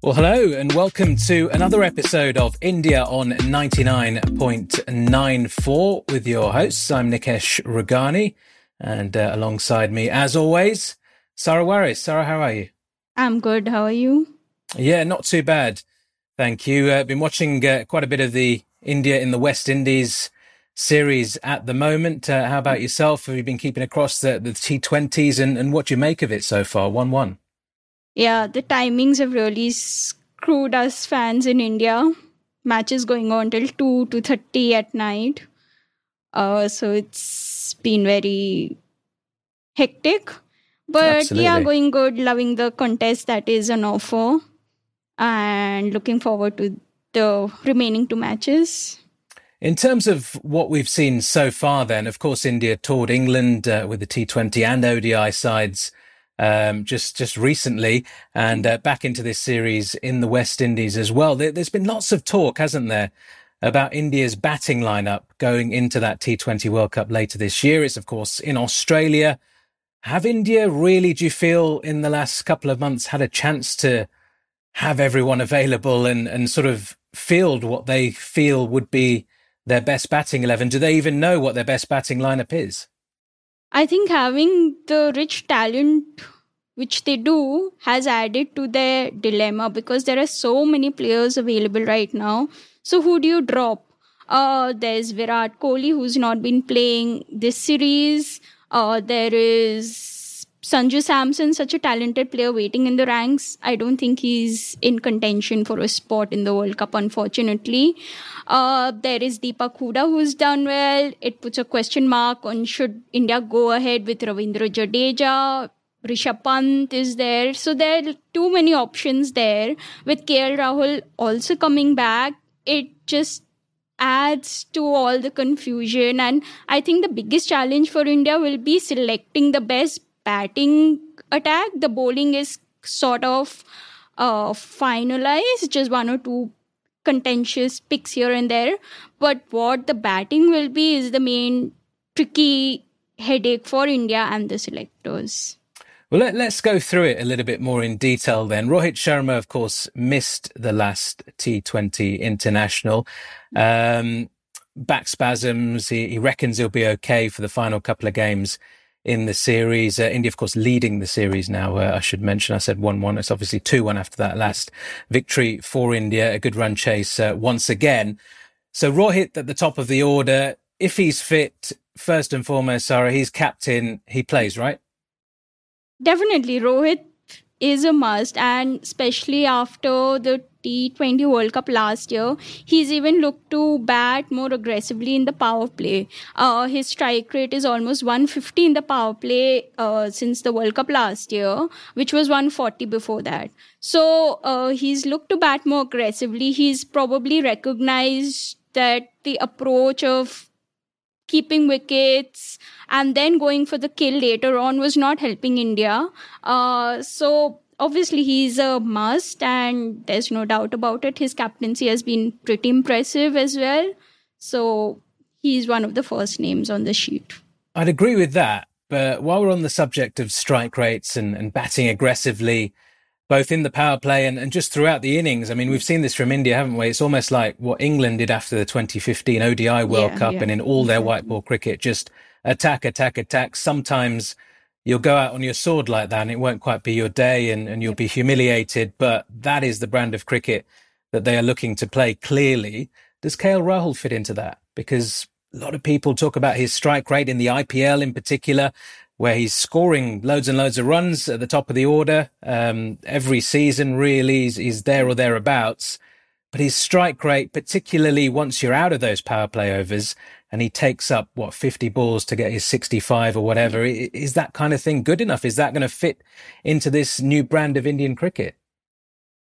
Well, hello and welcome to another episode of India on 99.94 with your hosts. I'm Nikesh Raghani, and alongside me, as always, Sara Waris. Sara, how are you? I'm good. How are you? Yeah, not too bad. Thank you. I've been watching quite a bit of the India in the West Indies series at the moment. How about yourself? Have you been keeping across the T20s and what do you make of it so far? 1-1. Yeah, the timings have really screwed us fans in India. Matches going on till 2:30 at night. So it's been very hectic. But absolutely. Yeah, going good, loving the contest that is on offer. And looking forward to the remaining two matches. In terms of what we've seen so far then, of course, India toured England with the T20 and ODI sides just recently, and back into this series in the West Indies as well. There's been lots of talk, hasn't there, about India's batting lineup going into that T20 World Cup later this year. It's, of course, in Australia. Have India really, do you feel, in the last couple of months had a chance to have everyone available and sort of field what they feel would be their best batting 11? Do they even know what their best batting lineup is? I think having the rich talent, which they do, has added to their dilemma because there are so many players available right now. So who do you drop? There's Virat Kohli, who's not been playing this series. There is Sanju Samson, such a talented player waiting in the ranks. I don't think he's in contention for a spot in the World Cup, unfortunately. There is Deepak Hooda, who's done well. It puts a question mark on should India go ahead with Ravindra Jadeja. Rishabh Pant is there. So there are too many options there. With KL Rahul also coming back, it just adds to all the confusion. And I think the biggest challenge for India will be selecting the best batting attack. The bowling is sort of finalized, just one or two contentious picks here and there, but what the batting will be is the main tricky headache for India and the selectors. Well, let's go through it a little bit more in detail then. Rohit Sharma, of course, missed the last T20 international. Back spasms. He reckons he'll be okay for the final couple of games in the series. India, of course, leading the series now, I should mention. I said 1-1. It's obviously 2-1 after that last victory for India. A good run chase once again. So Rohit at the top of the order. If he's fit, first and foremost, Sara, he's captain. He plays, right? Definitely. Rohit is a must. And especially after the T20 World Cup last year, he's even looked to bat more aggressively in the power play. His strike rate is almost 150 in the power play since the World Cup last year, which was 140 before that. So he's looked to bat more aggressively. He's probably recognized that the approach of keeping wickets and then going for the kill later on was not helping India. So obviously, he's a must and there's no doubt about it. His captaincy has been pretty impressive as well. So he's one of the first names on the sheet. I'd agree with that. But while we're on the subject of strike rates and batting aggressively, both in the power play and just throughout the innings, I mean, we've seen this from India, haven't we? It's almost like what England did after the 2015 ODI World Cup and in all their white ball cricket, just attack, attack, attack. Sometimes you'll go out on your sword like that and it won't quite be your day and you'll be humiliated. But that is the brand of cricket that they are looking to play clearly. Does KL Rahul fit into that? Because a lot of people talk about his strike rate in the IPL in particular, where he's scoring loads and loads of runs at the top of the order. Every season, really, he's there or thereabouts. But his strike rate, particularly once you're out of those power play overs, and he takes up, 50 balls to get his 65 or whatever. Is that kind of thing good enough? Is that going to fit into this new brand of Indian cricket?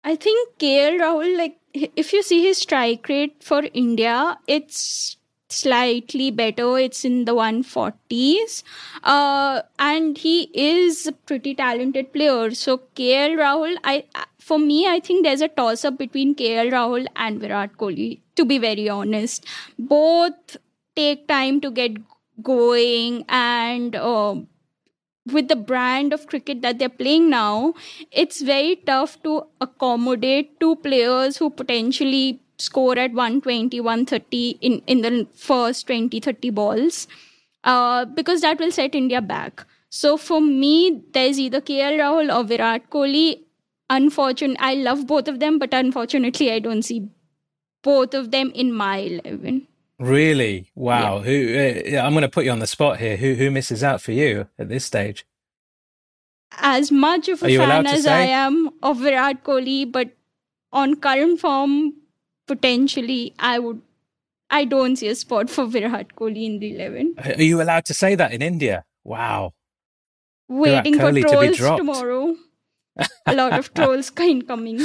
I think KL Rahul, if you see his strike rate for India, it's slightly better. It's in the 140s. And he is a pretty talented player. So KL Rahul, for me, I think there's a toss-up between KL Rahul and Virat Kohli, to be very honest. Both take time to get going, and with the brand of cricket that they're playing now, it's very tough to accommodate two players who potentially score at 120, 130 in the first 20, 30 balls, because that will set India back. So for me, there's either KL Rahul or Virat Kohli. Unfortunately, I love both of them, but unfortunately, I don't see both of them in my 11. Really? Wow. Yeah. Who? I'm going to put you on the spot here. Who misses out for you at this stage? As much of a fan as I am of Virat Kohli, but on current form, potentially, I don't see a spot for Virat Kohli in the 11. Are you allowed to say that in India? Wow. Waiting for trolls tomorrow. A lot of trolls incoming.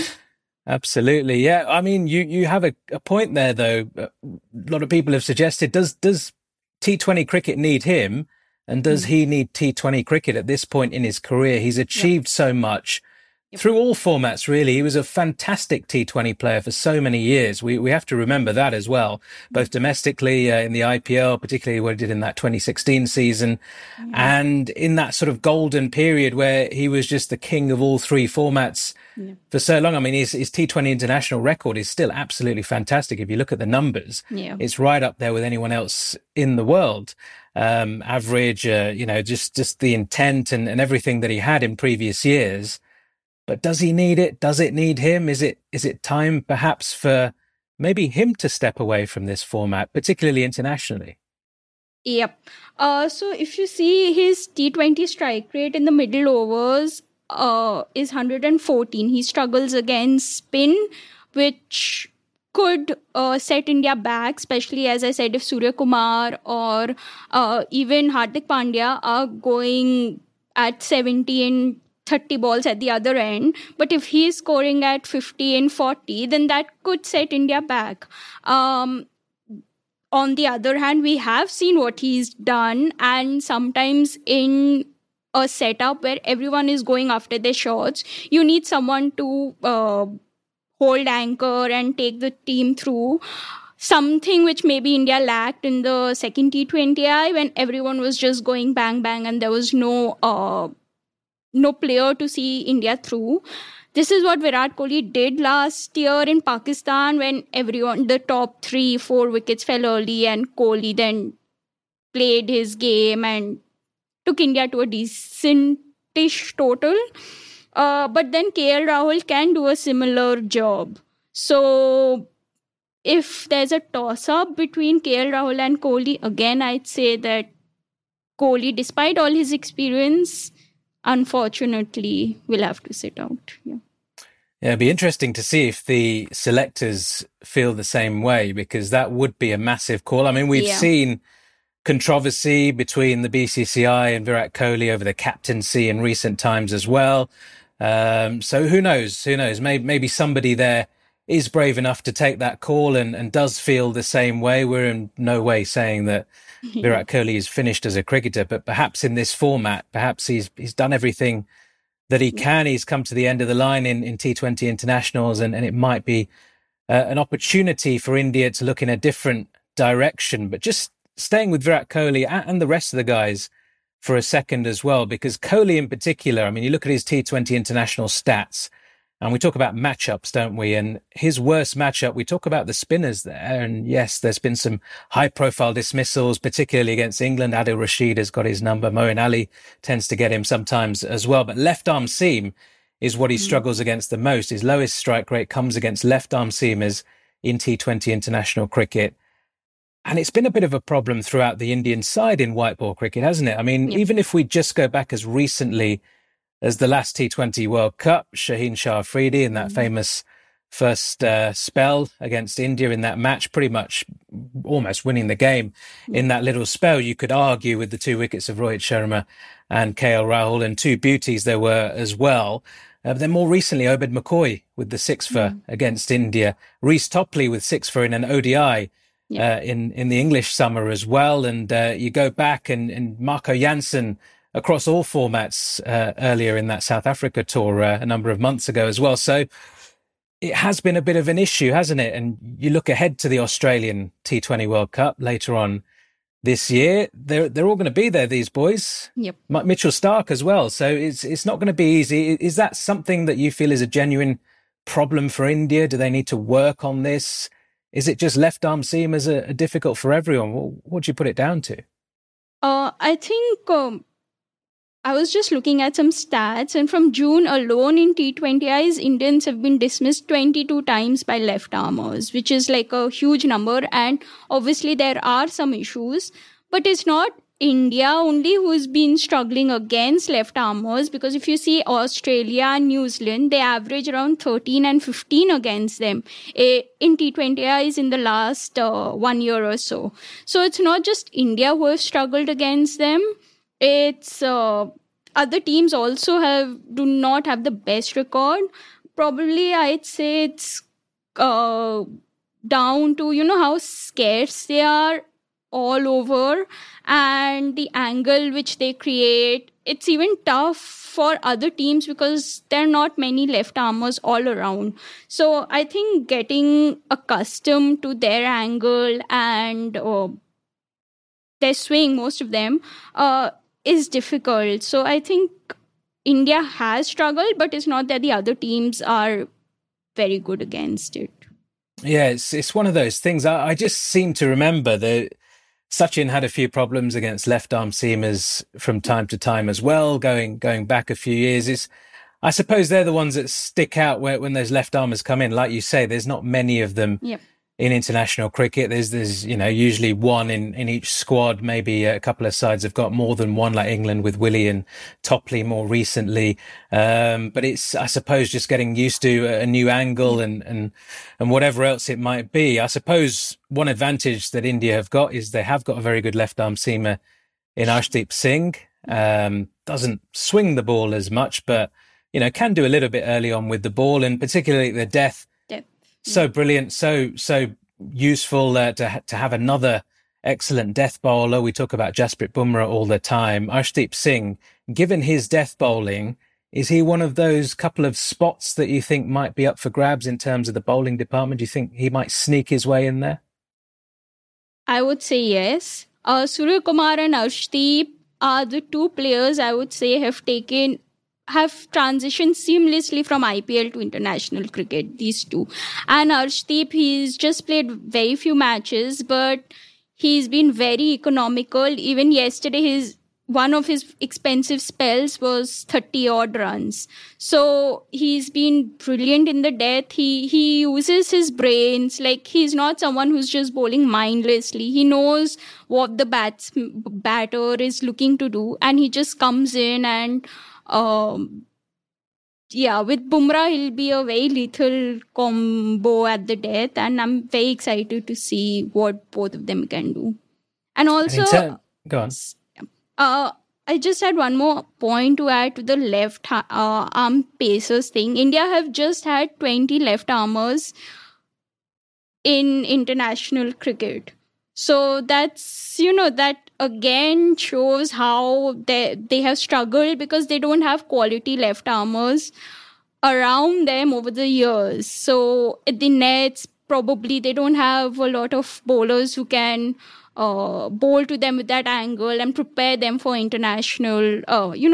Absolutely, yeah. I mean, you have a point there, though. A lot of people have suggested, does T20 cricket need him, and does he need T20 cricket at this point in his career? He's achieved so much through all formats, really. He was a fantastic T20 player for so many years. We have to remember that as well, both domestically in the IPL, particularly what he did in that 2016 season, and in that sort of golden period where he was just the king of all three formats. Yeah. For so long. I mean, his T20 international record is still absolutely fantastic. If you look at the numbers, it's right up there with anyone else in the world. Average, just the intent and everything that he had in previous years. But does he need it? Does it need him? Is it time perhaps for maybe him to step away from this format, particularly internationally? Yep. So if you see his T20 strike rate in the middle overs, is 114. He struggles against spin, which could set India back, especially, as I said, if Surya Kumar or even Hardik Pandya are going at 70 and 30 balls at the other end. But if he is scoring at 50 and 40, then that could set India back. On the other hand, we have seen what he's done, and sometimes in a setup where everyone is going after their shots, you need someone to hold anchor and take the team through. Something which maybe India lacked in the second T20I, when everyone was just going bang, bang, and there was no player to see India through. This is what Virat Kohli did last year in Pakistan, when the top 3-4 wickets fell early, and Kohli then played his game and took India to a decentish total. But then KL Rahul can do a similar job. So if there's a toss-up between KL Rahul and Kohli, again, I'd say that Kohli, despite all his experience, unfortunately will have to sit out. Yeah, it'd be interesting to see if the selectors feel the same way, because that would be a massive call. I mean, we've seen controversy between the BCCI and Virat Kohli over the captaincy in recent times as well. So who knows? Maybe somebody there is brave enough to take that call and does feel the same way. We're in no way saying that Virat Kohli is finished as a cricketer, but perhaps in this format, perhaps he's done everything that he can. He's come to the end of the line in T20 internationals, and it might be an opportunity for India to look in a different direction. But just staying with Virat Kohli and the rest of the guys for a second as well, because Kohli in particular, I mean, you look at his T20 international stats, and we talk about matchups, don't we? And his worst matchup, we talk about the spinners there. And yes, there's been some high-profile dismissals, particularly against England. Adil Rashid has got his number. Moeen Ali tends to get him sometimes as well. But left-arm seam is what he struggles against the most. His lowest strike rate comes against left-arm seamers in T20 international cricket. And it's been a bit of a problem throughout the Indian side in white ball cricket, hasn't it? I mean, even if we just go back as recently as the last T20 World Cup, Shaheen Shah Afridi in that famous first spell against India in that match, pretty much almost winning the game in that little spell. You could argue with the two wickets of Rohit Sharma and KL Rahul, and two beauties there were as well. But then more recently, Obed McCoy with the six for against India, Reece Topley with six for in an ODI in the English summer as well. And you go back and Marco Janssen across all formats earlier in that South Africa tour a number of months ago as well. So it has been a bit of an issue, hasn't it? And you look ahead to the Australian T20 World Cup later on this year. They're all going to be there, these boys. Yep. Mitchell Starc as well. So it's not going to be easy. Is that something that you feel is a genuine problem for India? Do they need to work on this? Is it just left arm seamers are difficult for everyone? What do you put it down to? I think I was just looking at some stats, and from June alone in T20Is, Indians have been dismissed 22 times by left-armers, which is like a huge number. And obviously there are some issues, but it's not India only who's been struggling against left-armers, because if you see Australia and New Zealand, they average around 13 and 15 against them in T20Is in the last 1 year or so. So it's not just India who have struggled against them. It's other teams also do not have the best record. Probably I'd say it's down to, how scarce they are all over, and the angle which they create. It's even tough for other teams because there are not many left-armers all around. So I think getting accustomed to their angle and their swing, most of them, is difficult. So I think India has struggled, but it's not that the other teams are very good against it. Yeah, it's one of those things. I just seem to remember that Sachin had a few problems against left-arm seamers from time to time as well, going back a few years. I suppose they're the ones that stick out when those left-armers come in. Like you say, there's not many of them. Yep. In international cricket, there's usually one in each squad. Maybe a couple of sides have got more than one, like England with Willie and Topley more recently. But it's, I suppose, just getting used to a new angle and whatever else it might be. I suppose one advantage that India have got is they have got a very good left-arm seamer in Arshdeep Singh. Doesn't swing the ball as much, but can do a little bit early on with the ball, and particularly the death. So brilliant, so useful to have another excellent death bowler. We talk about Jasprit Bumrah all the time. Arshdeep Singh, given his death bowling, is he one of those couple of spots that you think might be up for grabs in terms of the bowling department? Do you think he might sneak his way in there? I would say yes. Surya Kumar and Arshdeep are the two players I would say have transitioned seamlessly from IPL to international cricket, these two. And Arshdeep, he's just played very few matches, but he's been very economical. Even yesterday, one of his expensive spells was 30-odd runs. So he's been brilliant in the death. He uses his brains. Like, he's not someone who's just bowling mindlessly. He knows what the batter is looking to do, and he just comes in and... with Bumrah, he'll be a very lethal combo at the death, and I'm very excited to see what both of them can do. And also, go on. I just had one more point to add to the left arm pacers thing. India have just had 20 left armers in international cricket. So that's, that again shows how they have struggled because they don't have quality left-armers around them over the years. So at the nets, probably they don't have a lot of bowlers who can bowl to them with that angle and prepare them for international,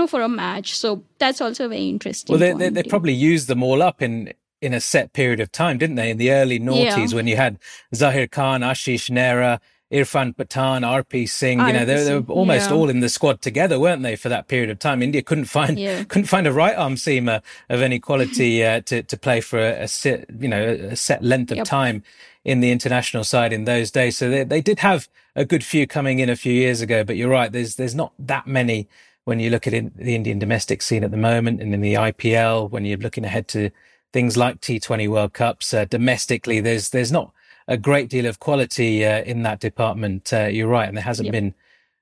for a match. So that's also very interesting. Well, they probably used them all up in a set period of time, didn't they? In the early noughties when you had Zahir Khan, Ashish Nehra, Irfan Pathan, RP Singh, they were almost all in the squad together, weren't they, for that period of time? India couldn't find a right arm seamer of any quality to play for a set length of time in the international side in those days. So they did have a good few coming in a few years ago, but you're right, there's not that many when you look at the Indian domestic scene at the moment, and in the IPL when you're looking ahead to things like T20 World Cups domestically. There's not a great deal of quality in that department. You're right, and there hasn't been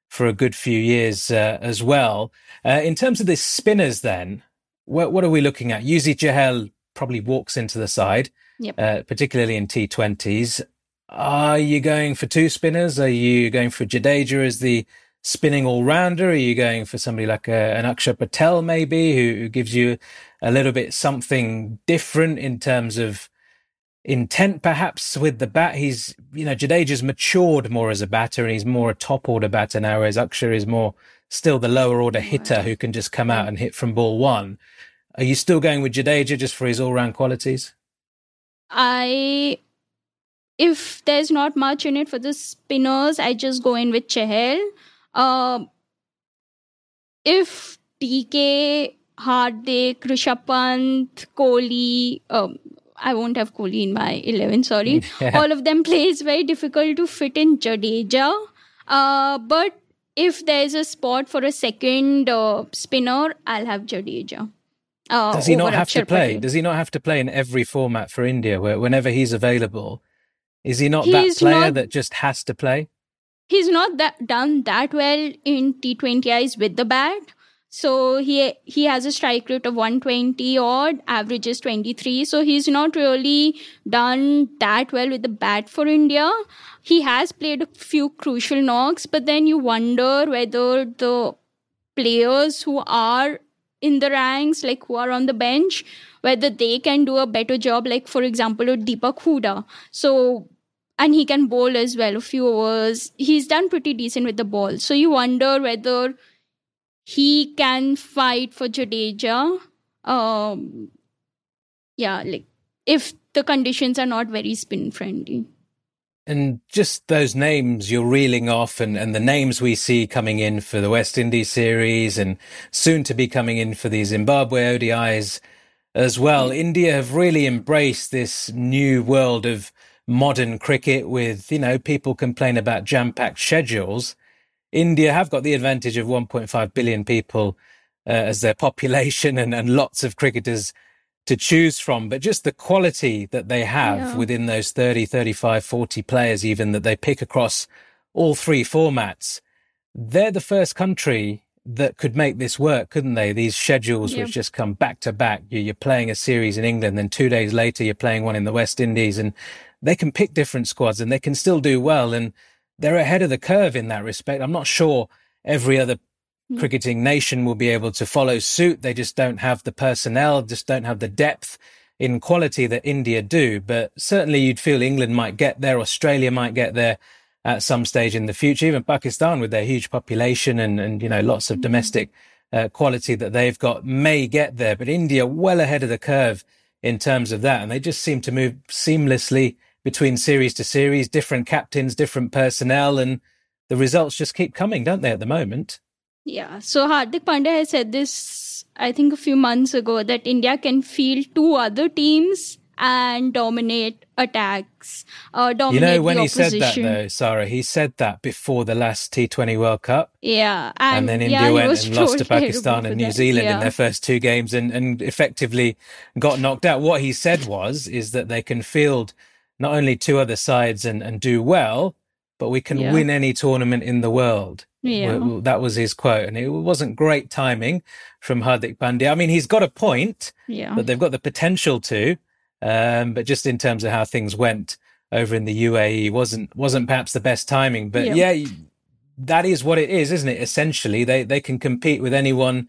for a good few years as well. In terms of the spinners, then, what are we looking at? Yuzi Chahal probably walks into the side, particularly in T20s. Are you going for two spinners? Are you going for Jadeja as the spinning all-rounder? Are you going for somebody like an Akshar Patel, maybe, who gives you a little bit something different in terms of intent, perhaps, with the bat? He's, you know, Jadeja's matured more as a batter, and he's more a top-order batter now, whereas Akshar is more still the lower-order hitter who can just come out and hit from ball one. Are you still going with Jadeja just for his all-round qualities? If there's not much in it for the spinners, I just go in with Chahal. If TK, Hardik, Rishabh Pant, Kohli, I won't have Kohli in my 11, sorry. All of them play, it's very difficult to fit in Jadeja. But if there's a spot for a second spinner, I'll have Jadeja. Does he not have to play? Does he not have to play in every format for India, whenever he's available? Is he not that player that just has to play? He's not done that well in T20Is with the bat. So he has a strike rate of 120 odd, average is 23. So he's not really done that well with the bat for India. He has played a few crucial knocks, but then you wonder whether the players who are in the ranks, like who are on the bench, whether they can do a better job, like, for example, Deepak Hooda. So, and he can bowl as well, a few overs. He's done pretty decent with the ball. So you wonder whether he can fight for Jadeja. If the conditions are not very spin-friendly. And just those names you're reeling off and the names we see coming in for the West Indies series and soon to be coming in for the Zimbabwe ODIs as well. India have really embraced this new world of modern cricket with, you know, people complain about jam-packed schedules. India have got the advantage of 1.5 billion people as their population and lots of cricketers to choose from, but just the quality that they have within those 30, 35, 40 players even that they pick across all three formats. They're the first country that could make this work, couldn't they? These schedules which just come back to back. You're playing a series in England, then 2 days later you're playing one in the West Indies, and they can pick different squads and they can still do well, and they're ahead of the curve in that respect. I'm not sure every other cricketing nation will be able to follow suit. They just don't have the personnel, just don't have the depth in quality that India do. But certainly you'd feel England might get there, Australia might get there at some stage in the future, even Pakistan with their huge population and you know, lots of domestic quality that they've got may get there. But India well ahead of the curve in terms of that. And they just seem to move seamlessly between series to series, different captains, different personnel, and the results just keep coming, don't they, at the moment? Yeah, so Hardik Pandya has said this, I think, a few months ago, that India can field two other teams and dominate attacks, dominate the opposition. You know, when he said that, though, Sara, he said that before the last T20 World Cup. Yeah. And then India went and lost to Pakistan and New Zealand in their first two games and effectively got knocked out. What he said is that they can field not only two other sides and do well, but we can win any tournament in the world. Yeah. Well, that was his quote. And it wasn't great timing from Hardik Pandya. I mean, he's got a point that they've got the potential to, but just in terms of how things went over in the UAE, wasn't perhaps the best timing. But that is what it is, isn't it? Essentially, they can compete with anyone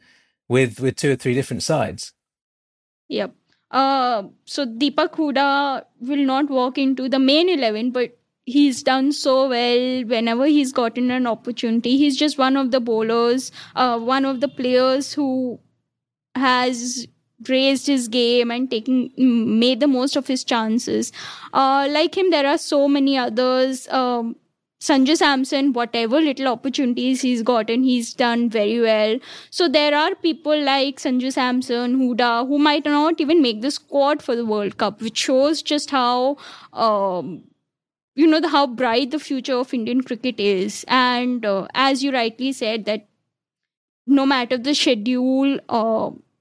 with two or three different sides. Yep. So Deepak Hooda will not walk into the main 11, but he's done so well whenever he's gotten an opportunity. He's just one of the bowlers, one of the players who has raised his game and made the most of his chances. Like him, there are so many others. Sanju Samson, whatever little opportunities he's gotten, he's done very well. So there are people like Sanju Samson, Hooda, who might not even make the squad for the World Cup, which shows just how... how bright the future of Indian cricket is. And as you rightly said, that no matter the schedule,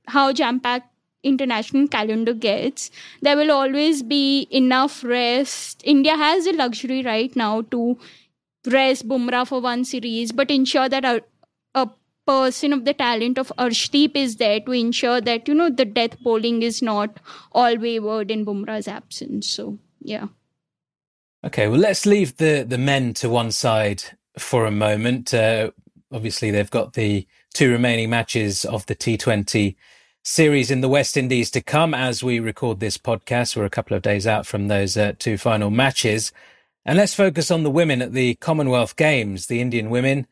how jam-packed international calendar gets, there will always be enough rest. India has the luxury right now to rest Bumrah for one series, but ensure that a person of the talent of Arshdeep is there to ensure that, you know, the death bowling is not all wayward in Bumrah's absence. So, yeah. Okay, well, let's leave the men to one side for a moment. Obviously, they've got the two remaining matches of the T20 series in the West Indies to come. As we record this podcast, we're a couple of days out from those two final matches. And let's focus on the women at the Commonwealth Games. The Indian women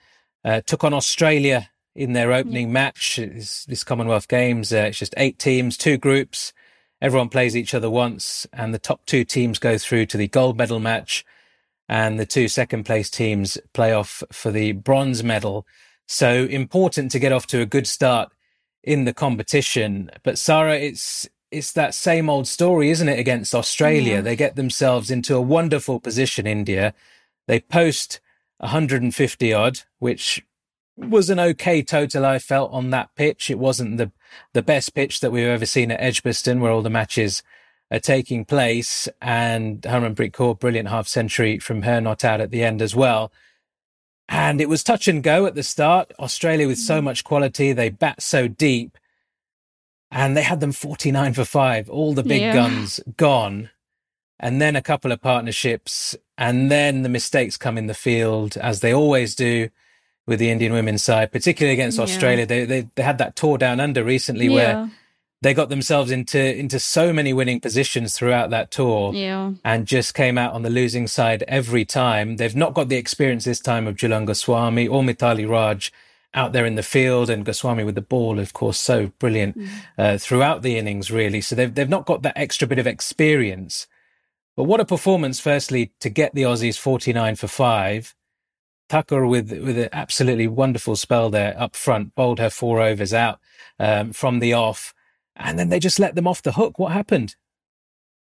took on Australia in their opening match. This Commonwealth Games, it's just 8 teams, 2 groups. Everyone plays each other once, and the top 2 teams go through to the gold medal match, and the 2 second-place teams play off for the bronze medal. So important to get off to a good start in the competition. But Sara, it's that same old story, isn't it, against Australia? Yeah. They get themselves into a wonderful position, India. They post 150-odd, which was an okay total, I felt, on that pitch. It wasn't the best pitch that we've ever seen at Edgbaston, where all the matches are taking place. And Harmanpreet Kaur, brilliant half-century from her, not out at the end as well. And it was touch and go at the start. Australia with so much quality, they bat so deep. And they had them 49 for 5, all the big guns gone. And then a couple of partnerships. And then the mistakes come in the field, as they always do with the Indian women's side, particularly against Australia. They had that tour down under recently where they got themselves into so many winning positions throughout that tour and just came out on the losing side every time. They've not got the experience this time of Jhulan Goswami or Mithali Raj out there in the field, and Goswami with the ball, of course, so brilliant throughout the innings, really. So they've not got that extra bit of experience. But what a performance, firstly, to get the Aussies 49 for 5. Thakur with an absolutely wonderful spell there up front, bowled her 4 overs out from the off. And then they just let them off the hook. What happened?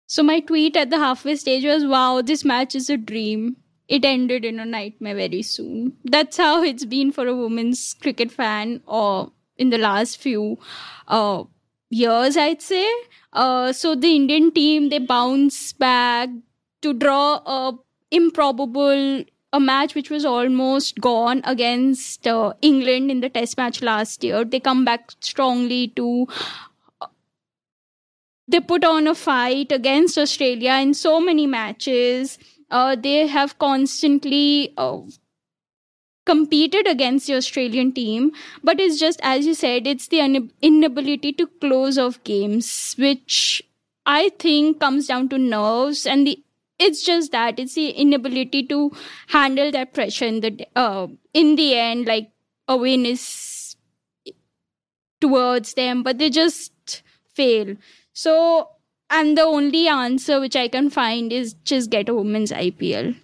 So my tweet at the halfway stage was, wow, this match is a dream. It ended in a nightmare very soon. That's how it's been for a women's cricket fan or in the last few years, I'd say. So the Indian team, they bounce back to draw a improbable a match which was almost gone against England in the test match last year. They come back strongly to... They put on a fight against Australia in so many matches. They have constantly competed against the Australian team. But it's just, as you said, it's the inability to close off games, which I think comes down to nerves and it's just that. It's the inability to handle that pressure in the end. Like, a win is towards them, but they just fail. So, and the only answer which I can find is just get a women's IPL.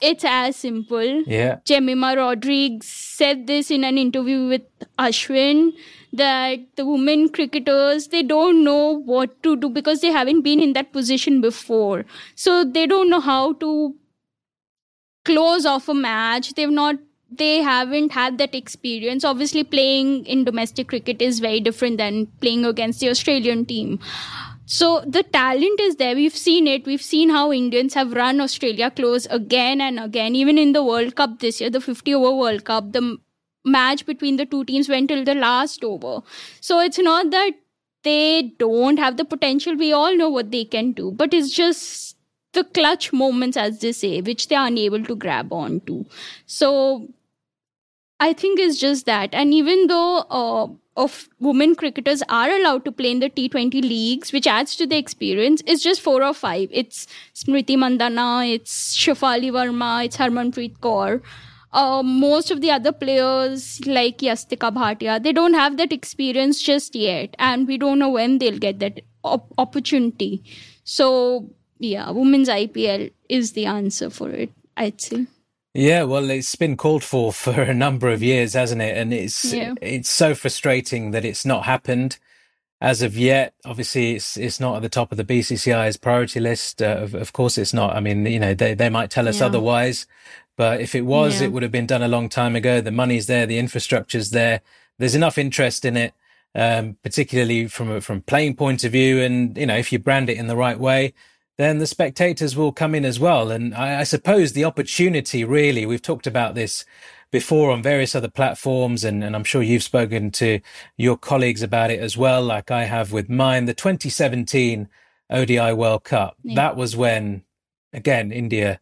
It's as simple. Yeah. Jemima Rodrigues said this in an interview with Ashwin, that the women cricketers, they don't know what to do because they haven't been in that position before. So they don't know how to close off a match. They haven't had that experience. Obviously, playing in domestic cricket is very different than playing against the Australian team. So the talent is there. We've seen it. We've seen how Indians have run Australia close again and again. Even in the World Cup this year, the 50-over World Cup, the match between the two teams went till the last over. So it's not that they don't have the potential. We all know what they can do. But it's just the clutch moments, as they say, which they are unable to grab onto. So I think it's just that. And even though... of women cricketers are allowed to play in the T20 leagues, which adds to the experience, is just 4 or 5. It's Smriti Mandhana, it's Shefali Verma, it's Harmanpreet Kaur. Most of the other players like Yastika Bhatia, they don't have that experience just yet. And we don't know when they'll get that opportunity. So, yeah, women's IPL is the answer for it, I'd say. Yeah, well, it's been called for a number of years, hasn't it? And it's so frustrating that it's not happened as of yet. Obviously, it's not at the top of the BCCI's priority list. Of course, it's not. I mean, you know, they might tell us otherwise, but if it was, it would have been done a long time ago. The money's there, the infrastructure's there. There's enough interest in it particularly from playing point of view. And, you know, if you brand it in the right way, then the spectators will come in as well. And I suppose the opportunity, really, we've talked about this before on various other platforms, and I'm sure you've spoken to your colleagues about it as well, like I have with mine, the 2017 ODI World Cup. Yeah. That was when, again, India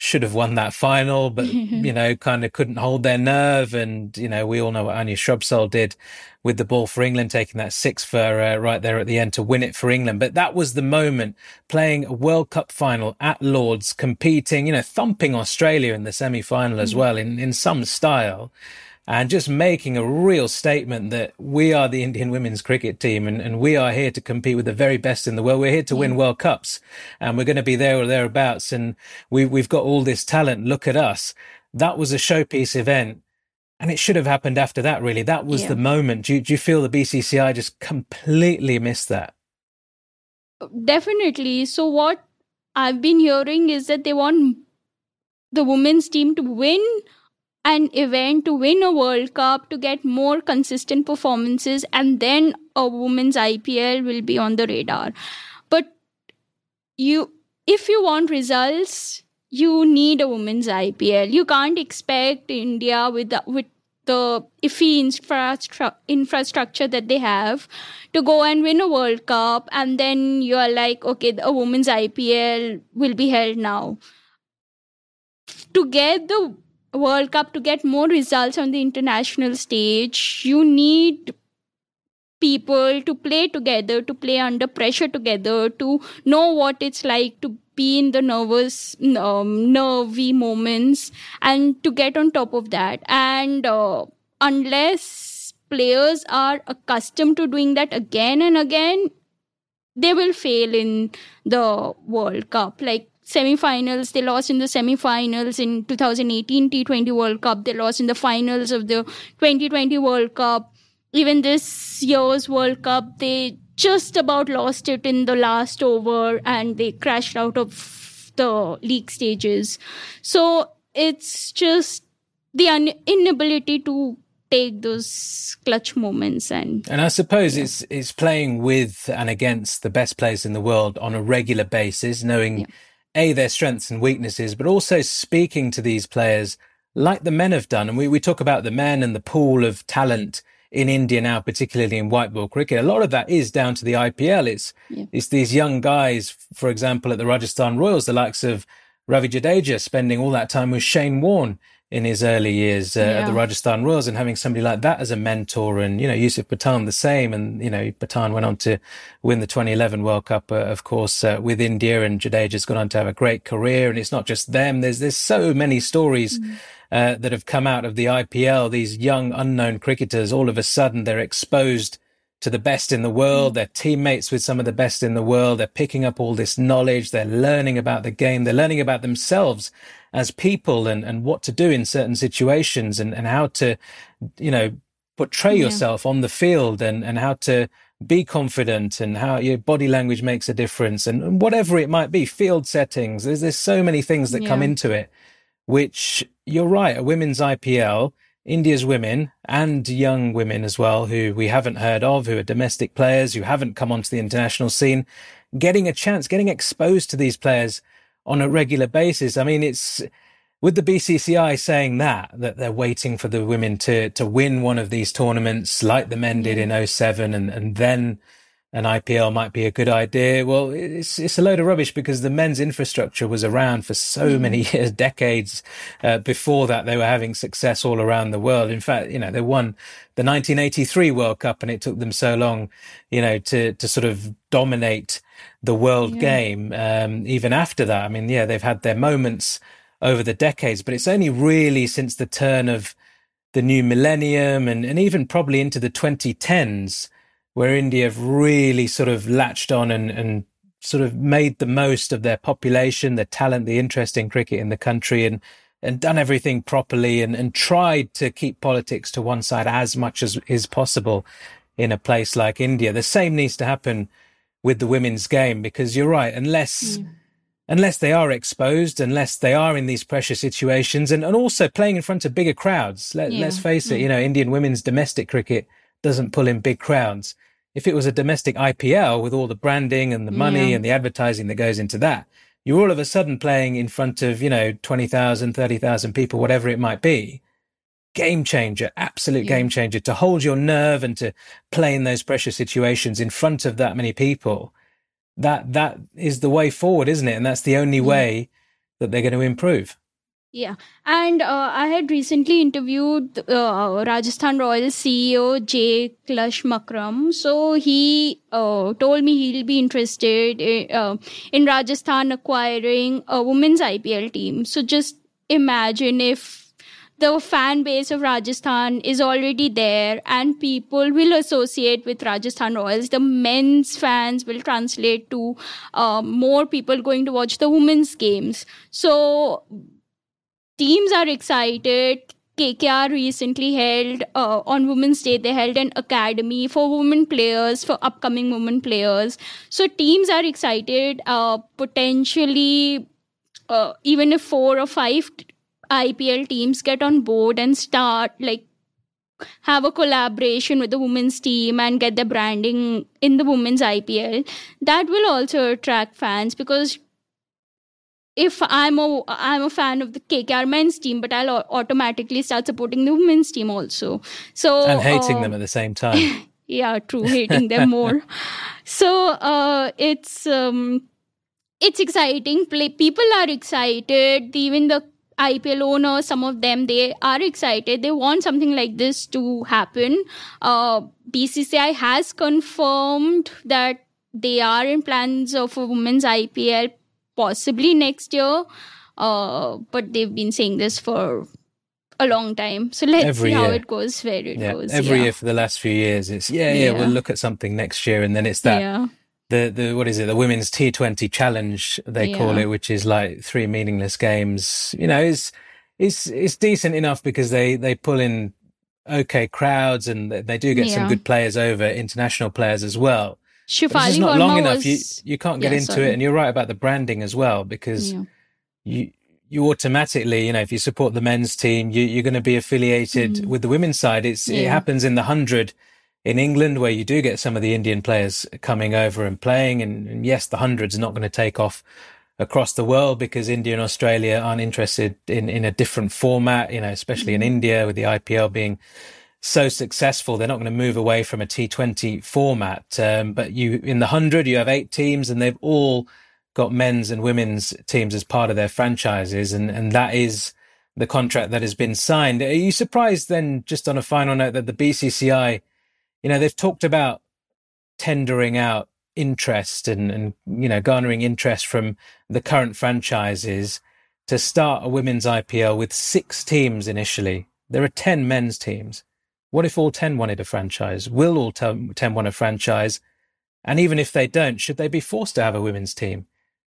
should have won that final, but, you know, kind of couldn't hold their nerve. And, you know, we all know what Anya Shrubsole did with the ball for England, taking that six for right there at the end to win it for England. But that was the moment, playing a World Cup final at Lord's, competing, you know, thumping Australia in the semi-final as well in some style, and just making a real statement that we are the Indian women's cricket team, and we are here to compete with the very best in the world. We're here to win World Cups, and we're going to be there or thereabouts, and we've got all this talent. Look at us. That was a showpiece event, and it should have happened after that, really. That was the moment. Do you feel the BCCI just completely missed that? Definitely. So what I've been hearing is that they want the women's team to win an event, to win a World Cup, to get more consistent performances, and then a women's IPL will be on the radar. But if you want results, you need a women's IPL. You can't expect India with the iffy infrastructure that they have to go and win a World Cup, and then you are like, okay, a women's IPL will be held now. To get the World Cup, to get more results on the international stage, you need people to play together, to play under pressure together, to know what it's like to be in the nervy moments, and to get on top of that. And unless players are accustomed to doing that again and again, they will fail in the World Cup. Like, semi-finals, they lost in the semi-finals in 2018 T20 World Cup. They lost in the finals of the 2020 World Cup. Even this year's World Cup, they just about lost it in the last over, and they crashed out of the league stages. So it's just the inability to take those clutch moments. And I suppose it's playing with and against the best players in the world on a regular basis, knowing A, their strengths and weaknesses, but also speaking to these players like the men have done. And we talk about the men and the pool of talent in India now, particularly in white ball cricket. A lot of that is down to the IPL. It's these young guys, for example, at the Rajasthan Royals, the likes of Ravi Jadeja spending all that time with Shane Warne in his early years at the Rajasthan Royals, and having somebody like that as a mentor. And, you know, Yusuf Pathan the same. And, you know, Pathan went on to win the 2011 World Cup, of course, with India, and Jadeja's gone on to have a great career. And it's not just them. There's so many stories that have come out of the IPL. These young, unknown cricketers, all of a sudden, they're exposed to the best in the world. They're teammates with some of the best in the world. They're picking up all this knowledge. They're learning about the game. They're learning about themselves as people, and what to do in certain situations, and how to, you know, portray yourself on the field, and how to be confident, and how your body language makes a difference, and whatever it might be, field settings. There's so many things that come into it, which, you're right, a women's IPL, India's women and young women as well, who we haven't heard of, who are domestic players, who haven't come onto the international scene, getting a chance, getting exposed to these players on a regular basis. I mean, it's with the BCCI saying that they're waiting for the women to win one of these tournaments like the men did in 2007, and then an IPL might be a good idea. Well, it's a load of rubbish, because the men's infrastructure was around for so many years, decades before that. They were having success all around the world. In fact, you know, they won the 1983 World Cup, and it took them so long, you know, to sort of dominate the world game. Even after that, I mean, they've had their moments over the decades, but it's only really since the turn of the new millennium and even probably into the 2010s where India have really sort of latched on and sort of made the most of their population, their talent, the interest in cricket in the country, and done everything properly and tried to keep politics to one side as much as is possible in a place like India. The same needs to happen with the women's game, because you're right, unless they are exposed, unless they are in these pressure situations, and also playing in front of bigger crowds. Let's face it, you know, Indian women's domestic cricket doesn't pull in big crowds. If it was a domestic IPL with all the branding and the money and the advertising that goes into that, you're all of a sudden playing in front of, 20,000, 30,000 people, whatever it might be. Game changer, absolute game changer, to hold your nerve and to play in those pressure situations in front of that many people. That is the way forward, isn't it? And that's the only way that they're going to improve. Yeah. And I had recently interviewed Rajasthan Royals CEO Jay Klush Makram. So he told me he'll be interested in Rajasthan acquiring a women's IPL team. So just imagine if the fan base of Rajasthan is already there and people will associate with Rajasthan Royals. The men's fans will translate to more people going to watch the women's games. So teams are excited. KKR recently held, on Women's Day, they held an academy for women players, for upcoming women players. So teams are excited. Potentially, even if 4 or 5 IPL teams get on board and start, have a collaboration with the women's team and get their branding in the women's IPL, that will also attract fans, because if I'm a fan of the KKR men's team, but I'll automatically start supporting the women's team also. So and hating them at the same time. Yeah, true, hating them more. So it's exciting. People are excited. Even the IPL owners, some of them, they are excited. They want something like this to happen. BCCI has confirmed that they are in plans of a women's IPL. Possibly next year, but they've been saying this for a long time. So let's see how it goes, where it goes. Every year for the last few years, it's we'll look at something next year, and then it's that the what is it? The Women's T20 Challenge they call it, which is like 3 meaningless games. It's decent enough because they pull in okay crowds, and they do get some good players over, international players as well. It's not long enough. You can't get into it. And you're right about the branding as well, because you automatically, if you support the men's team, you're going to be affiliated with the women's side. It happens in the 100 in England, where you do get some of the Indian players coming over and playing. And yes, the 100's not going to take off across the world because India and Australia aren't interested in a different format, especially in India with the IPL being so successful, they're not going to move away from a T20 format. But in the 100, you have 8 teams, and they've all got men's and women's teams as part of their franchises. And that is the contract that has been signed. Are you surprised then, just on a final note, that the BCCI, they've talked about tendering out interest and garnering interest from the current franchises to start a women's IPL with 6 teams initially. There are 10 men's teams. What if all 10 wanted a franchise? Will all 10 want a franchise? And even if they don't, should they be forced to have a women's team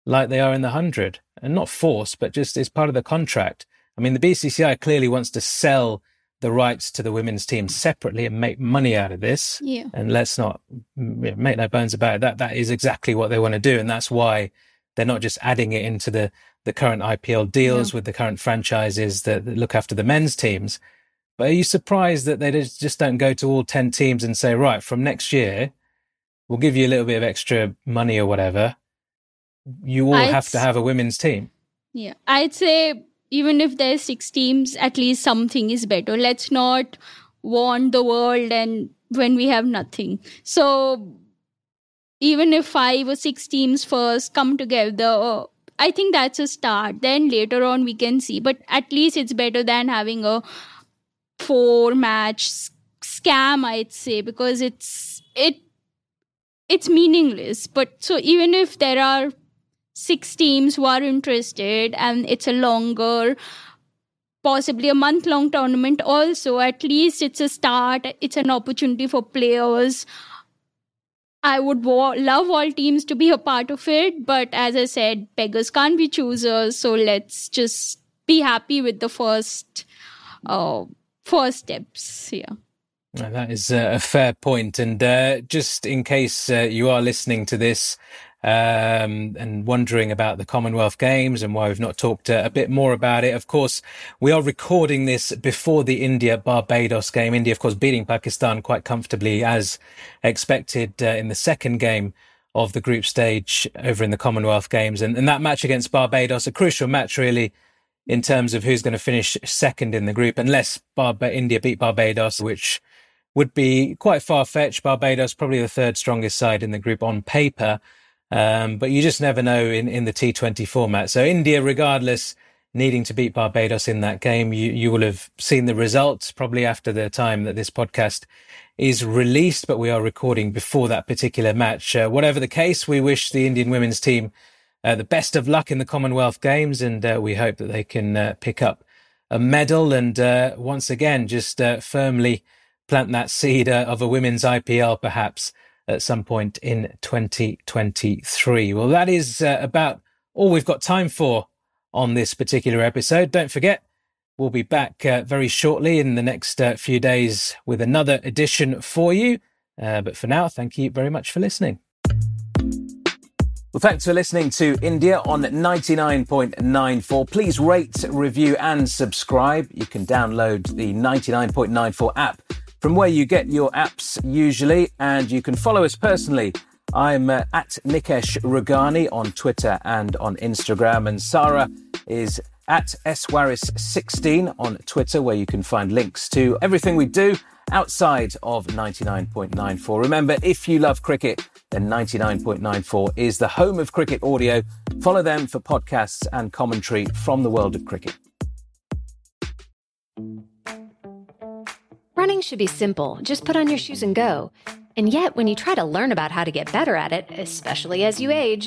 like they are in the 100? And not forced, but just as part of the contract. I mean, the BCCI clearly wants to sell the rights to the women's team separately and make money out of this. Yeah. And let's not make no bones about it. That is exactly what they want to do. And that's why they're not just adding it into the current IPL deals with the current franchises that look after the men's teams. But are you surprised that they just don't go to all 10 teams and say, right, from next year, we'll give you a little bit of extra money or whatever. You all have to have a women's team. Yeah, I'd say even if there's 6 teams, at least something is better. Let's not warn the world and when we have nothing. So even if 5 or 6 teams first come together, I think that's a start. Then later on we can see. But at least it's better than having a 4-match scam, I'd say, because it's meaningless. But so even if there are 6 teams who are interested and it's a longer, possibly a month-long tournament also, at least it's a start. It's an opportunity for players. I would love all teams to be a part of it. But as I said, beggars can't be choosers. So let's just be happy with the first steps. That is a fair point. And just in case you are listening to this and wondering about the Commonwealth Games and why we've not talked a bit more about it. Of course, we are recording this before the India-Barbados game. India, of course, beating Pakistan quite comfortably as expected in the second game of the group stage over in the Commonwealth Games. And that match against Barbados, a crucial match really in terms of who's going to finish second in the group, unless India beat Barbados, which would be quite far-fetched. Barbados, probably the third strongest side in the group on paper. But you just never know in the T20 format. So India, regardless, needing to beat Barbados in that game. You will have seen the results probably after the time that this podcast is released, but we are recording before that particular match. Whatever the case, we wish the Indian women's team the best of luck in the Commonwealth Games, and we hope that they can pick up a medal and once again just firmly plant that seed of a women's IPL perhaps at some point in 2023. Well, that is about all we've got time for on this particular episode. Don't forget, we'll be back very shortly in the next few days with another edition for you. But for now, thank you very much for listening. Well, thanks for listening to India on 99.94. Please rate, review and subscribe. You can download the 99.94 app from where you get your apps usually, and you can follow us personally. I'm at Nikesh Raghani on Twitter and on Instagram, and Sara is at swaris16 on Twitter, where you can find links to everything we do outside of 99.94. Remember, if you love cricket, then 99.94 is the home of cricket audio. Follow them for podcasts and commentary from the world of cricket. Running should be simple. Just put on your shoes and go. And yet, when you try to learn about how to get better at it, especially as you age,